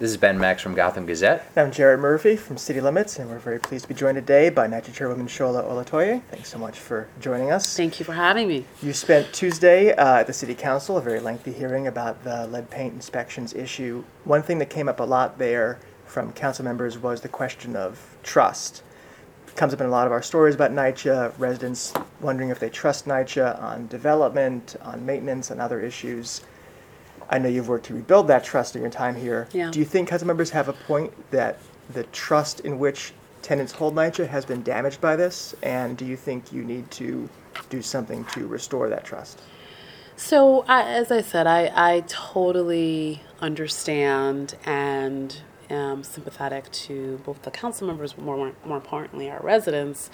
This is Ben Max from Gotham Gazette. And I'm Jared Murphy from City Limits, and we're very pleased to be joined today by NYCHA Chairwoman Shola Olatoye. Thanks so much for joining us. Thank you for having me. You spent Tuesday at the City Council, a very lengthy hearing about the lead paint inspections issue. One thing that came up a lot there from council members was the question of trust. It comes up in a lot of our stories about NYCHA, residents wondering if they trust NYCHA on development, on maintenance, and other issues. I know you've worked to rebuild that trust in your time here. Yeah. Do you think council members have a point that the trust in which tenants hold NYCHA has been damaged by this? And do you think you need to do something to restore that trust? So, as I said, I totally understand and am sympathetic to both the council members, but more importantly, our residents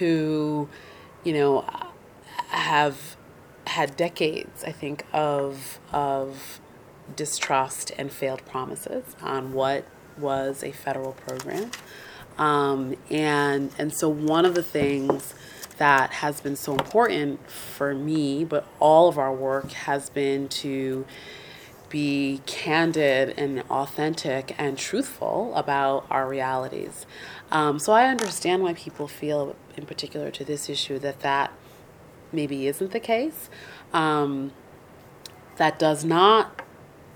who, you know, have had decades, I think, of distrust and failed promises on what was a federal program. And so one of the things that has been so important for me, but all of our work, has been to be candid and authentic and truthful about our realities. So I understand why people feel, in particular to this issue, that maybe isn't the case. That does not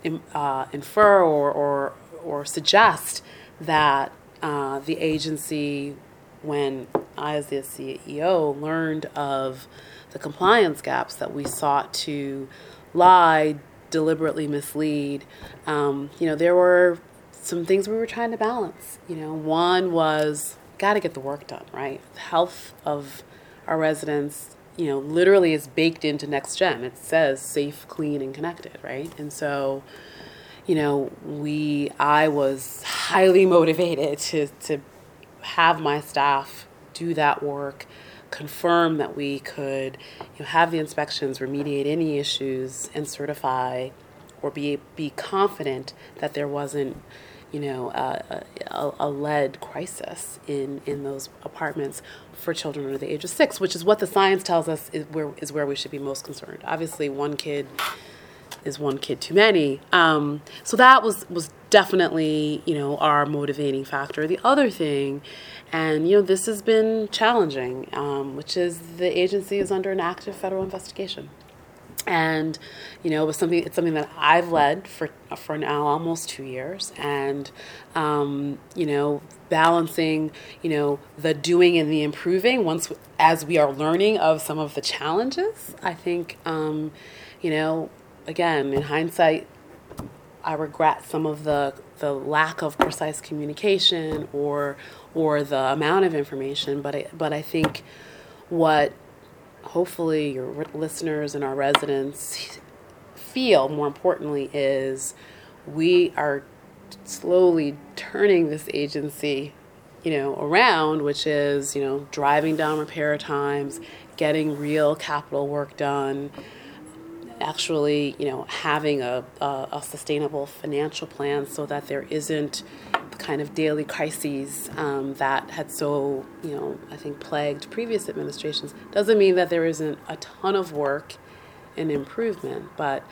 infer or suggest that the agency, when I as the CEO learned of the compliance gaps, that we sought to lie, deliberately mislead. There were some things we were trying to balance. One was, got to get the work done, right? The health of our residents, literally is baked into NextGen. It says safe, clean, and connected, right? And so, I was highly motivated to have my staff do that work, confirm that we could have the inspections, remediate any issues, and certify or be confident that there wasn't a lead crisis in those apartments for children under the age of 6, which is what the science tells us is where we should be most concerned. Obviously, one kid is one kid too many. So that was definitely, our motivating factor. The other thing, and, this has been challenging, which is the agency is under an active federal investigation. And, it's something that I've led for now almost 2 years. And, balancing, the doing and the improving as we are learning of some of the challenges, I think, again, in hindsight, I regret some of the lack of precise communication or the amount of information. But I think what hopefully your listeners and our residents feel, more importantly, is we are slowly turning this agency, around, which is, driving down repair times, getting real capital work done, actually, having a sustainable financial plan so that there isn't the kind of daily crises that had so, I think, plagued previous administrations. Doesn't mean that there isn't a ton of work and improvement, but,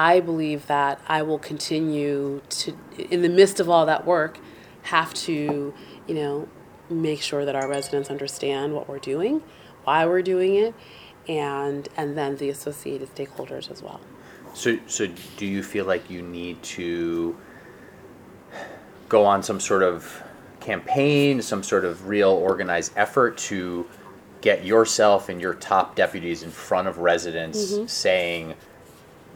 I believe that I will continue to, in the midst of all that work, have to, make sure that our residents understand what we're doing, why we're doing it, and then the associated stakeholders as well. So do you feel like you need to go on some sort of campaign, some sort of real organized effort to get yourself and your top deputies in front of residents, mm-hmm. saying,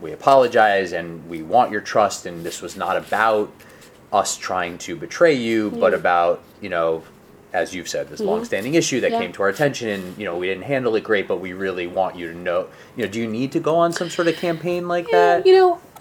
we apologize and we want your trust, and this was not about us trying to betray you, mm-hmm. but about, as you've said, this mm-hmm. longstanding issue that came to our attention, and, we didn't handle it great, but we really want you to know. Do you need to go on some sort of campaign like that?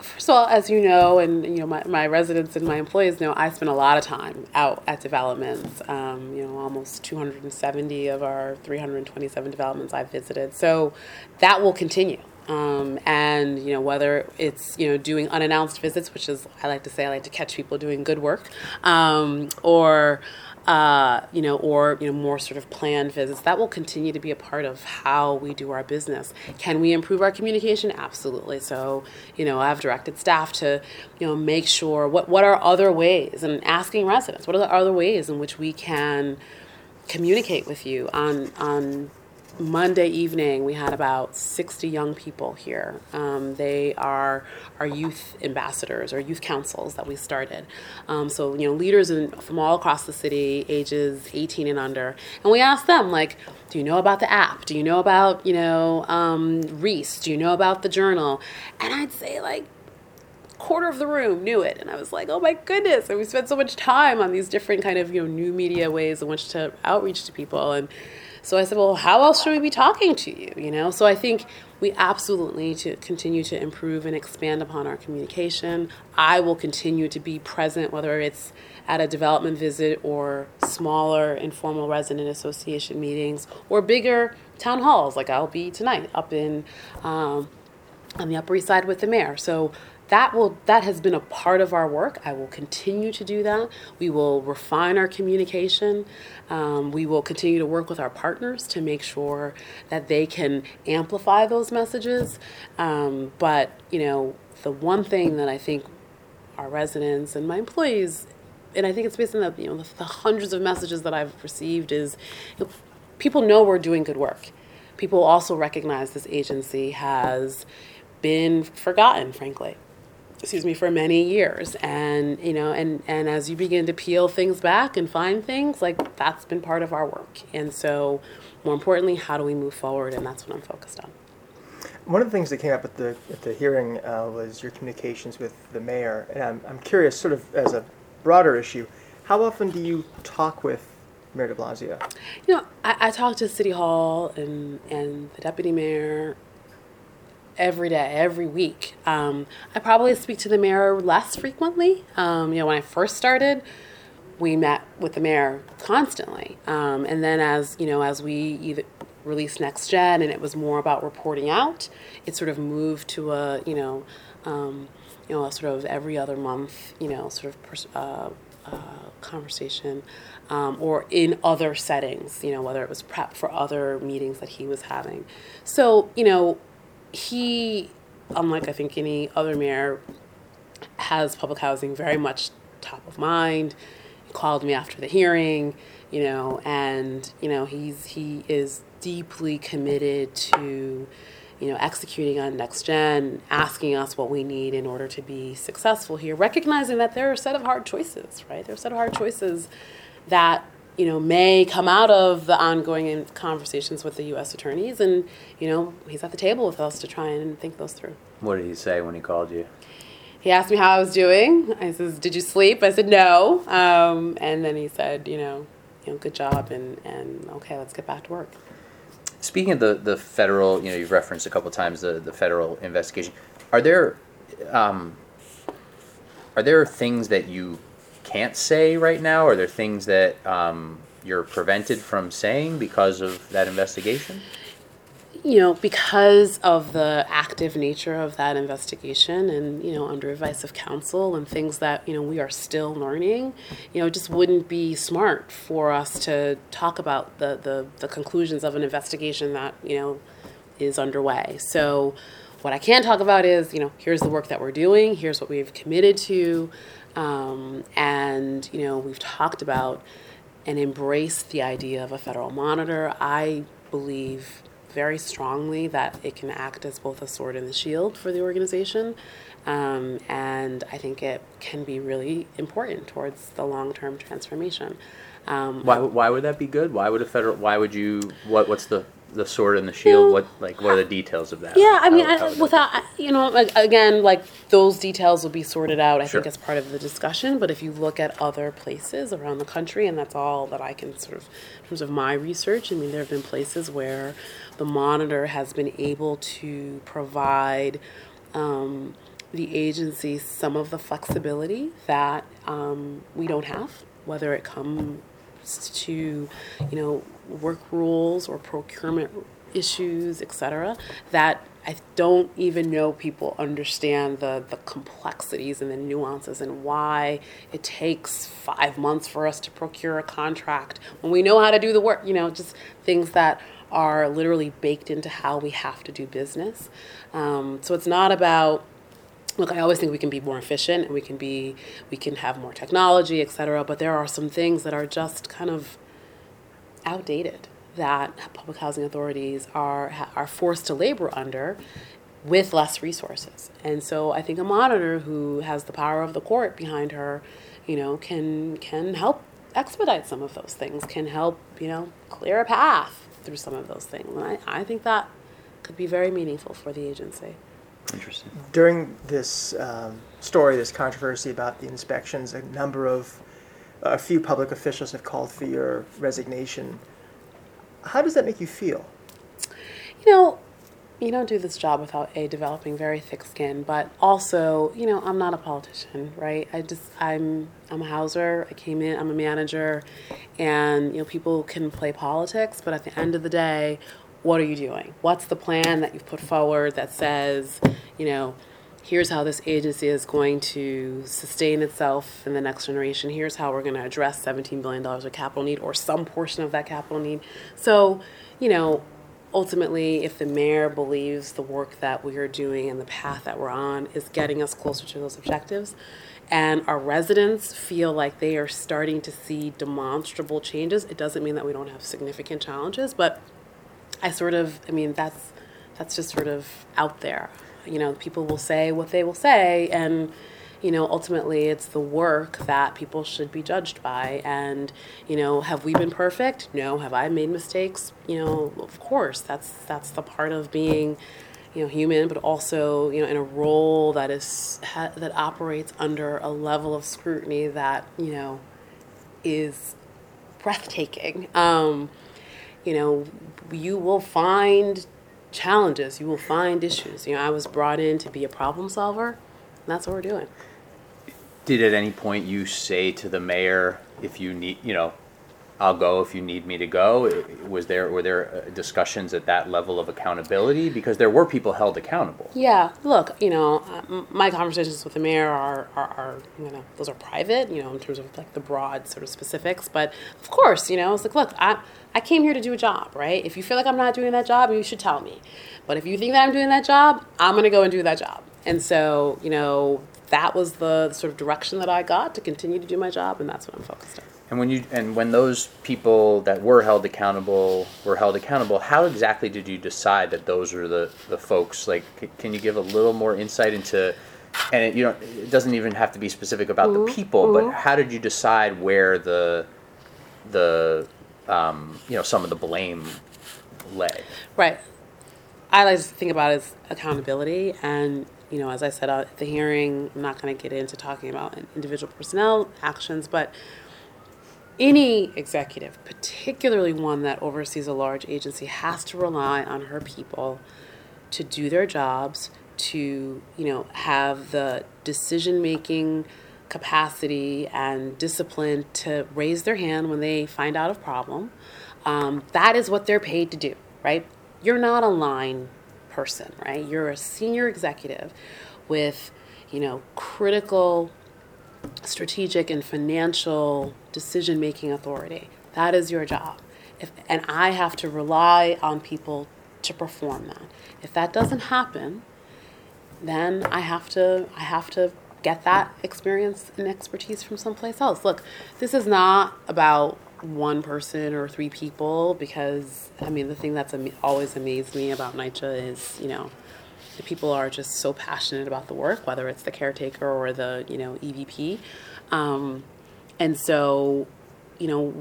First of all, as you know, and, my residents and my employees know, I spend a lot of time out at developments. Almost 270 of our 327 developments I've visited. So that will continue. And, you know, whether it's, you know, doing unannounced visits, which is, I like to say, I like to catch people doing good work, or more sort of planned visits, that will continue to be a part of how we do our business. Can we improve our communication? Absolutely. So, you know, I've directed staff to, you know, make sure what are other ways, and asking residents, what are the other ways in which we can communicate with you on Monday evening, we had about 60 young people here. They are our youth ambassadors or youth councils that we started. So, you know, leaders from all across the city, ages 18 and under. And we asked them, like, do you know about the app? Do you know about, you know, Reese? Do you know about the journal? And I'd say, like, quarter of the room knew it. And I was like, oh my goodness. And we spent so much time on these different kind of, you know, new media ways in which to outreach to people. And so I said, well, how else should we be talking to you? You know, so I think we absolutely need to continue to improve and expand upon our communication. I will continue to be present, whether it's at a development visit or smaller informal resident association meetings or bigger town halls, like I'll be tonight up in on the Upper East Side with the mayor. So that has been a part of our work. I will continue to do that. We will refine our communication. We will continue to work with our partners to make sure that they can amplify those messages. But, you know, the one thing that I think our residents and my employees, and I think it's based on the, you know, the hundreds of messages that I've received, is, you know, people know we're doing good work. People also recognize this agency has been forgotten, frankly. For many years. And, you know, and as you begin to peel things back and find things, like, that's been part of our work. And so, more importantly, how do we move forward? And that's what I'm focused on. One of the things that came up at the hearing was your communications with the mayor. And I'm curious, sort of as a broader issue, how often do you talk with Mayor de Blasio? You know, I talk to City Hall and the deputy mayor every day, every week. I probably speak to the mayor less frequently. You know, when I first started, we met with the mayor constantly. And then as we either released NextGen and it was more about reporting out, it sort of moved to a, a sort of every other month, you know, sort of conversation, or in other settings, you know, whether it was prep for other meetings that he was having. So, you know, he, unlike I think any other mayor, has public housing very much top of mind. He called me after the hearing, you know, and, you know, he is deeply committed to, you know, executing on NextGen, asking us what we need in order to be successful here, recognizing that there are a set of hard choices, right? There are a set of hard choices that, you know, may come out of the ongoing conversations with the U.S. Attorneys, and, you know, he's at the table with us to try and think those through. What did he say when he called you? He asked me how I was doing. I says, "Did you sleep?" I said, "No," and then he said, "You know, good job, and okay, let's get back to work." Speaking of the federal, you know, you've referenced a couple of times the federal investigation. Are there things that you can't say right now? Are there things that you're prevented from saying because of that investigation? You know, because of the active nature of that investigation and, you know, under advice of counsel and things that, you know, we are still learning, you know, it just wouldn't be smart for us to talk about the conclusions of an investigation that, you know, is underway. So what I can talk about is, you know, here's the work that we're doing, here's what we've committed to, and, you know, we've talked about and embraced the idea of a federal monitor. I believe very strongly that it can act as both a sword and a shield for the organization, and I think it can be really important towards the long-term transformation. Why would that be good? What's the sword and the shield? You know, what are the details of that? Yeah, I mean, those details will be sorted out, I think, as part of the discussion. But if you look at other places around the country, and that's all that I can sort of, in terms of my research, I mean, there have been places where the monitor has been able to provide the agency some of the flexibility that we don't have, whether it comes to, you know, work rules or procurement issues, etc., that I don't even know people understand the complexities and the nuances and why it takes 5 months for us to procure a contract when we know how to do the work, you know, just things that are literally baked into how we have to do business. So it's not about, look, I always think we can be more efficient and we can have more technology, et cetera, but there are some things that are just kind of outdated that public housing authorities are forced to labor under with less resources. And so I think a monitor who has the power of the court behind her, you know, can help expedite some of those things, can help, you know, clear a path through some of those things. And I think that could be very meaningful for the agency. Interesting. During this story, this controversy about the inspections, a few public officials have called for your resignation. How does that make you feel? You know, you don't do this job without developing very thick skin, but also, you know, I'm not a politician, right? I'm a houser. I came in, I'm a manager, and, you know, people can play politics, but at the end of the day, what are you doing? What's the plan that you've put forward that says, you know, here's how this agency is going to sustain itself in the next generation. Here's how we're going to address $17 billion of capital need or some portion of that capital need. So, you know, ultimately, if the mayor believes the work that we are doing and the path that we're on is getting us closer to those objectives, and our residents feel like they are starting to see demonstrable changes, it doesn't mean that we don't have significant challenges, but that's just sort of out there. You know, people will say what they will say, and, you know, ultimately it's the work that people should be judged by. And, you know, have we been perfect? No. Have I made mistakes? You know, of course. That's the part of being, you know, human, but also, you know, in a role that that operates under a level of scrutiny that, you know, is breathtaking. You know, you will find challenges, you will find issues. You know, I was brought in to be a problem solver, and that's what we're doing. Did at any point you say to the mayor, if you need, you know, I'll go if you need me to go? Were there discussions at that level of accountability? Because there were people held accountable. Yeah, look, you know, my conversations with the mayor are you know, those are private, you know, in terms of like the broad sort of specifics. But of course, you know, it's like, look, I came here to do a job, right? If you feel like I'm not doing that job, you should tell me. But if you think that I'm doing that job, I'm going to go and do that job. And so, you know, that was the sort of direction that I got to continue to do my job, and that's what I'm focused on. And when those people that were held accountable, how exactly did you decide that those were the folks? Like, can you give a little more insight into, and it doesn't even have to be specific about the people, but how did you decide where the you know, some of the blame lay? Right. I like to think about it as accountability, and, you know, as I said at the hearing, I'm not going to get into talking about individual personnel actions, but any executive, particularly one that oversees a large agency, has to rely on her people to do their jobs, to, you know, have the decision-making capacity and discipline to raise their hand when they find out a problem. That is what they're paid to do, right? You're not a line person, right? You're a senior executive with, you know, critical strategic and financial decision-making authority. That is your job. And I have to rely on people to perform that. If that doesn't happen, then I have to get that experience and expertise from someplace else. Look, this is not about one person or three people, because, I mean, the thing that's always amazed me about NYCHA is, you know, the people are just so passionate about the work, whether it's the caretaker or the, you know, EVP. And so, you know,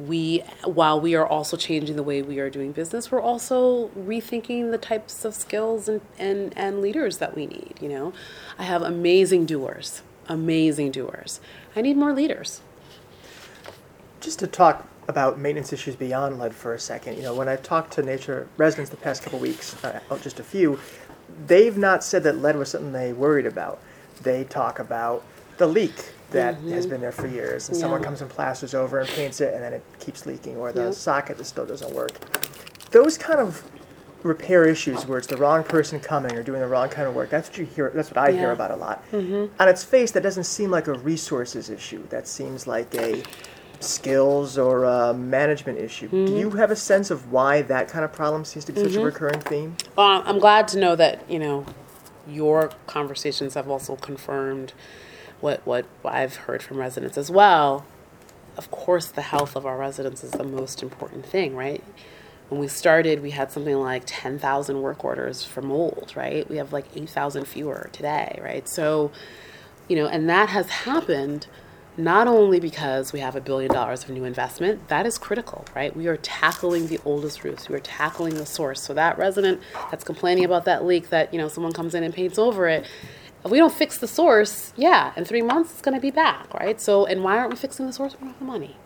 while we are also changing the way we are doing business, we're also rethinking the types of skills and leaders that we need, you know. I have amazing doers. I need more leaders. Just to talk about maintenance issues beyond lead for a second, you know, when I've talked to NYCHA residents the past couple of weeks, just a few, they've not said that lead was something they worried about. They talk about the leak that has been there for years, and someone comes and plasters over and paints it, and then it keeps leaking, or the socket that still doesn't work. Those kind of repair issues where it's the wrong person coming or doing the wrong kind of work. That's what you hear. That's what I hear about a lot. Mm-hmm. On its face, that doesn't seem like a resources issue. That seems like a skills or a management issue. Mm-hmm. Do you have a sense of why that kind of problem seems to be such a recurring theme? Well, I'm glad to know that, you know, your conversations have also confirmed what I've heard from residents as well. Of course, the health of our residents is the most important thing, right? When we started, we had something like 10,000 work orders for mold, right? We have like 8,000 fewer today, right? So, you know, and that has happened not only because we have $1 billion of new investment. That is critical, right? We are tackling the oldest roofs. We are tackling the source. So that resident that's complaining about that leak that, you know, someone comes in and paints over it, if we don't fix the source, in 3 months it's going to be back, right? So, and why aren't we fixing the source? We don't have the money.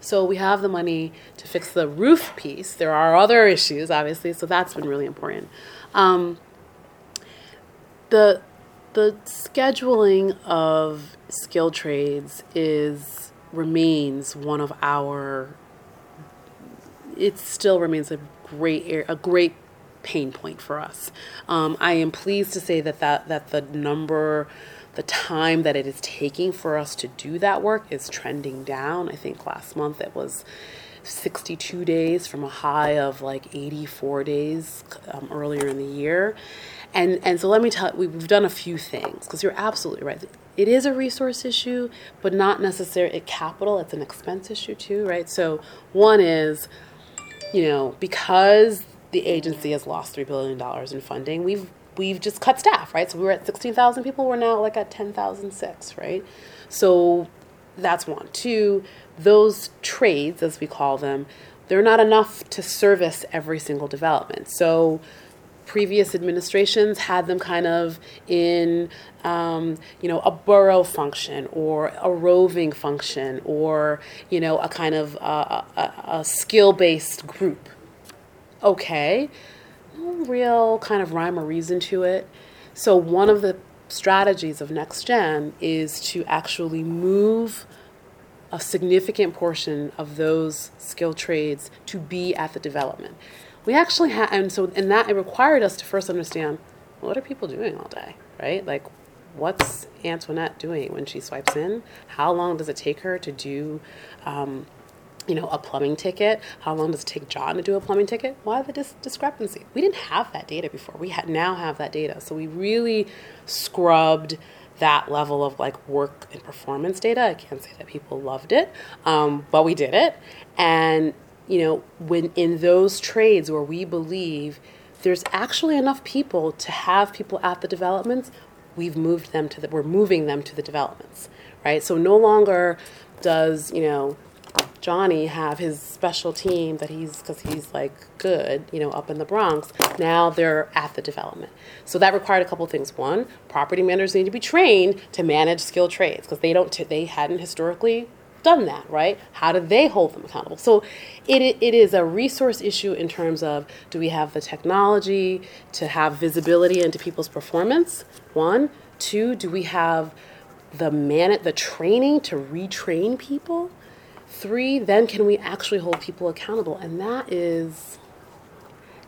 So we have the money to fix the roof piece. There are other issues, obviously, so that's been really important. The scheduling of skilled trades remains one of our. It still remains a great pain point for us. I am pleased to say that the number. The time that it is taking for us to do that work is trending down. I think last month it was 62 days from a high of like 84 days earlier in the year. And so let me tell you, we've done a few things because you're absolutely right. It is a resource issue, but not necessarily capital. It's an expense issue too, right? So one is, you know, because the agency has lost $3 billion in funding, we've just cut staff, right? So we were at 16,000 people. We're now like at 10,006, right? So that's one. Two, those trades, as we call them, they're not enough to service every single development. So previous administrations had them kind of in, you know, a borough function or a roving function or, you know, a kind of a skill-based group. Okay. No real kind of rhyme or reason to it. So one of the strategies of NextGen is to actually move a significant portion of those skilled trades to be at the development. We actually had, and that it required us to first understand, what are people doing all day, right? Like, what's Antoinette doing when she swipes in? How long does it take her to do you know, a plumbing ticket? How long does it take John to do a plumbing ticket? Why the discrepancy? We didn't have that data before. We now have that data. So we really scrubbed that level of like work and performance data. I can't say that people loved it, but we did it. And, you know, when in those trades where we believe there's actually enough people to have people at the developments, we've moved them to we're moving them to the developments, right? So no longer does, you know, Johnny have his special team because he's like good, you know, up in the Bronx. Now they're at the development. So that required a couple things. One, property managers need to be trained to manage skilled trades because they hadn't historically done that, right? How do they hold them accountable? So it is a resource issue in terms of, do we have the technology to have visibility into people's performance? One. Two, do we have the training to retrain people? Three, then can we actually hold people accountable? And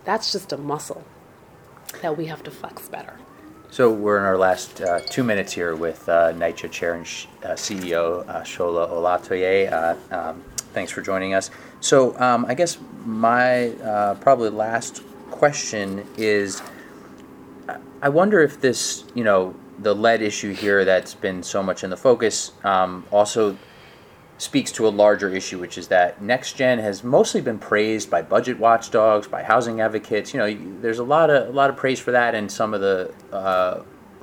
that's just a muscle that we have to flex better. So we're in our last 2 minutes here with NYCHA Chair and CEO Shola Olatoye. Thanks for joining us. So I guess my probably last question is, I wonder if this, you know, the lead issue here that's been so much in the focus also speaks to a larger issue, which is that NextGen has mostly been praised by budget watchdogs, by housing advocates. You know, there's a lot of praise for that and some of the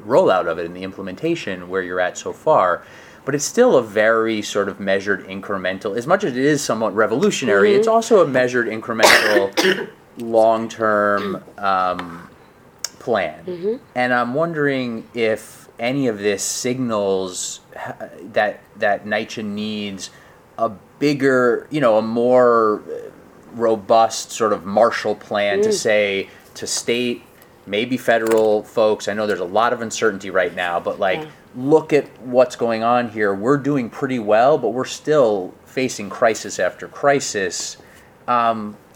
rollout of it and the implementation where you're at so far. But it's still a very sort of measured incremental. As much as it is somewhat revolutionary, it's also a measured incremental long-term plan. Mm-hmm. And I'm wondering if any of this signals that NYCHA needs a bigger, you know, a more robust sort of Marshall Plan to say to state, maybe federal folks. I know there's a lot of uncertainty right now, but like, look at what's going on here. We're doing pretty well, but we're still facing crisis after crisis.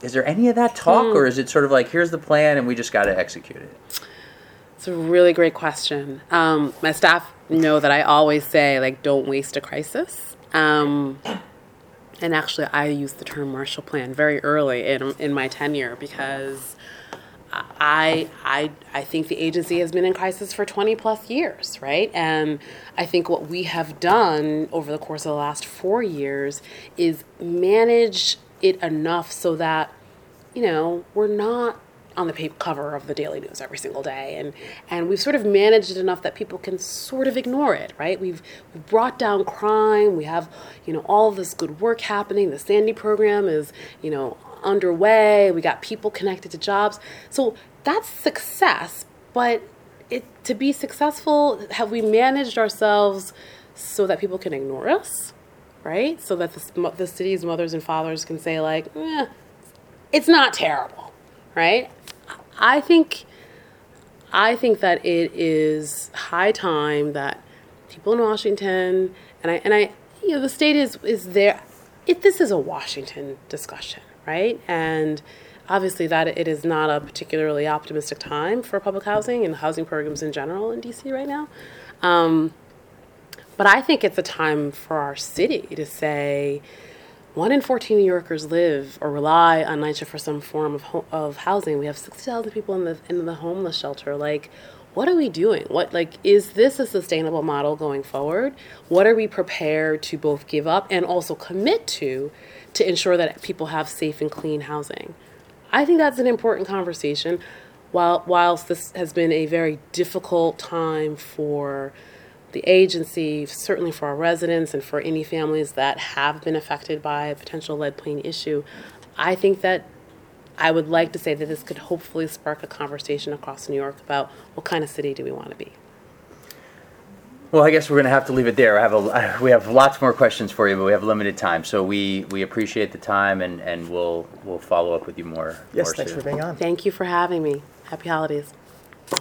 Is there any of that talk, or is it sort of like, here's the plan and we just got to execute it? It's a really great question. My staff know that I always say, like, don't waste a crisis. And actually, I used the term Marshall Plan very early in my tenure because I think the agency has been in crisis for 20 plus years, right? And I think what we have done over the course of the last 4 years is manage it enough so that, you know, we're not on the paper cover of the Daily News every single day, and we've sort of managed it enough that people can sort of ignore it, right? We've brought down crime. We have, you know, all this good work happening. The Sandy program is, you know, underway. We got people connected to jobs. So that's success. But to be successful, have we managed ourselves so that people can ignore us, right? So that the city's mothers and fathers can say, like, it's not terrible, right? I think that it is high time that people in Washington and I you know, the state is there. This is a Washington discussion, right? And obviously that it is not a particularly optimistic time for public housing and housing programs in general in DC right now. But I think it's a time for our city to say, 1 in 14 New Yorkers live or rely on NYCHA for some form of housing. We have 60,000 people in the homeless shelter. Like, what are we doing? Is this a sustainable model going forward? What are we prepared to both give up and also commit to ensure that people have safe and clean housing? I think that's an important conversation. Whilst this has been a very difficult time for the agency, certainly for our residents and for any families that have been affected by a potential lead plane issue, I think that I would like to say that this could hopefully spark a conversation across New York about what kind of city do we want to be. Well, I guess we're going to have to leave it there. We have lots more questions for you, but we have limited time. So we appreciate the time, and we'll follow up with you more. Yes, thanks for being on. Thank you for having me. Happy holidays.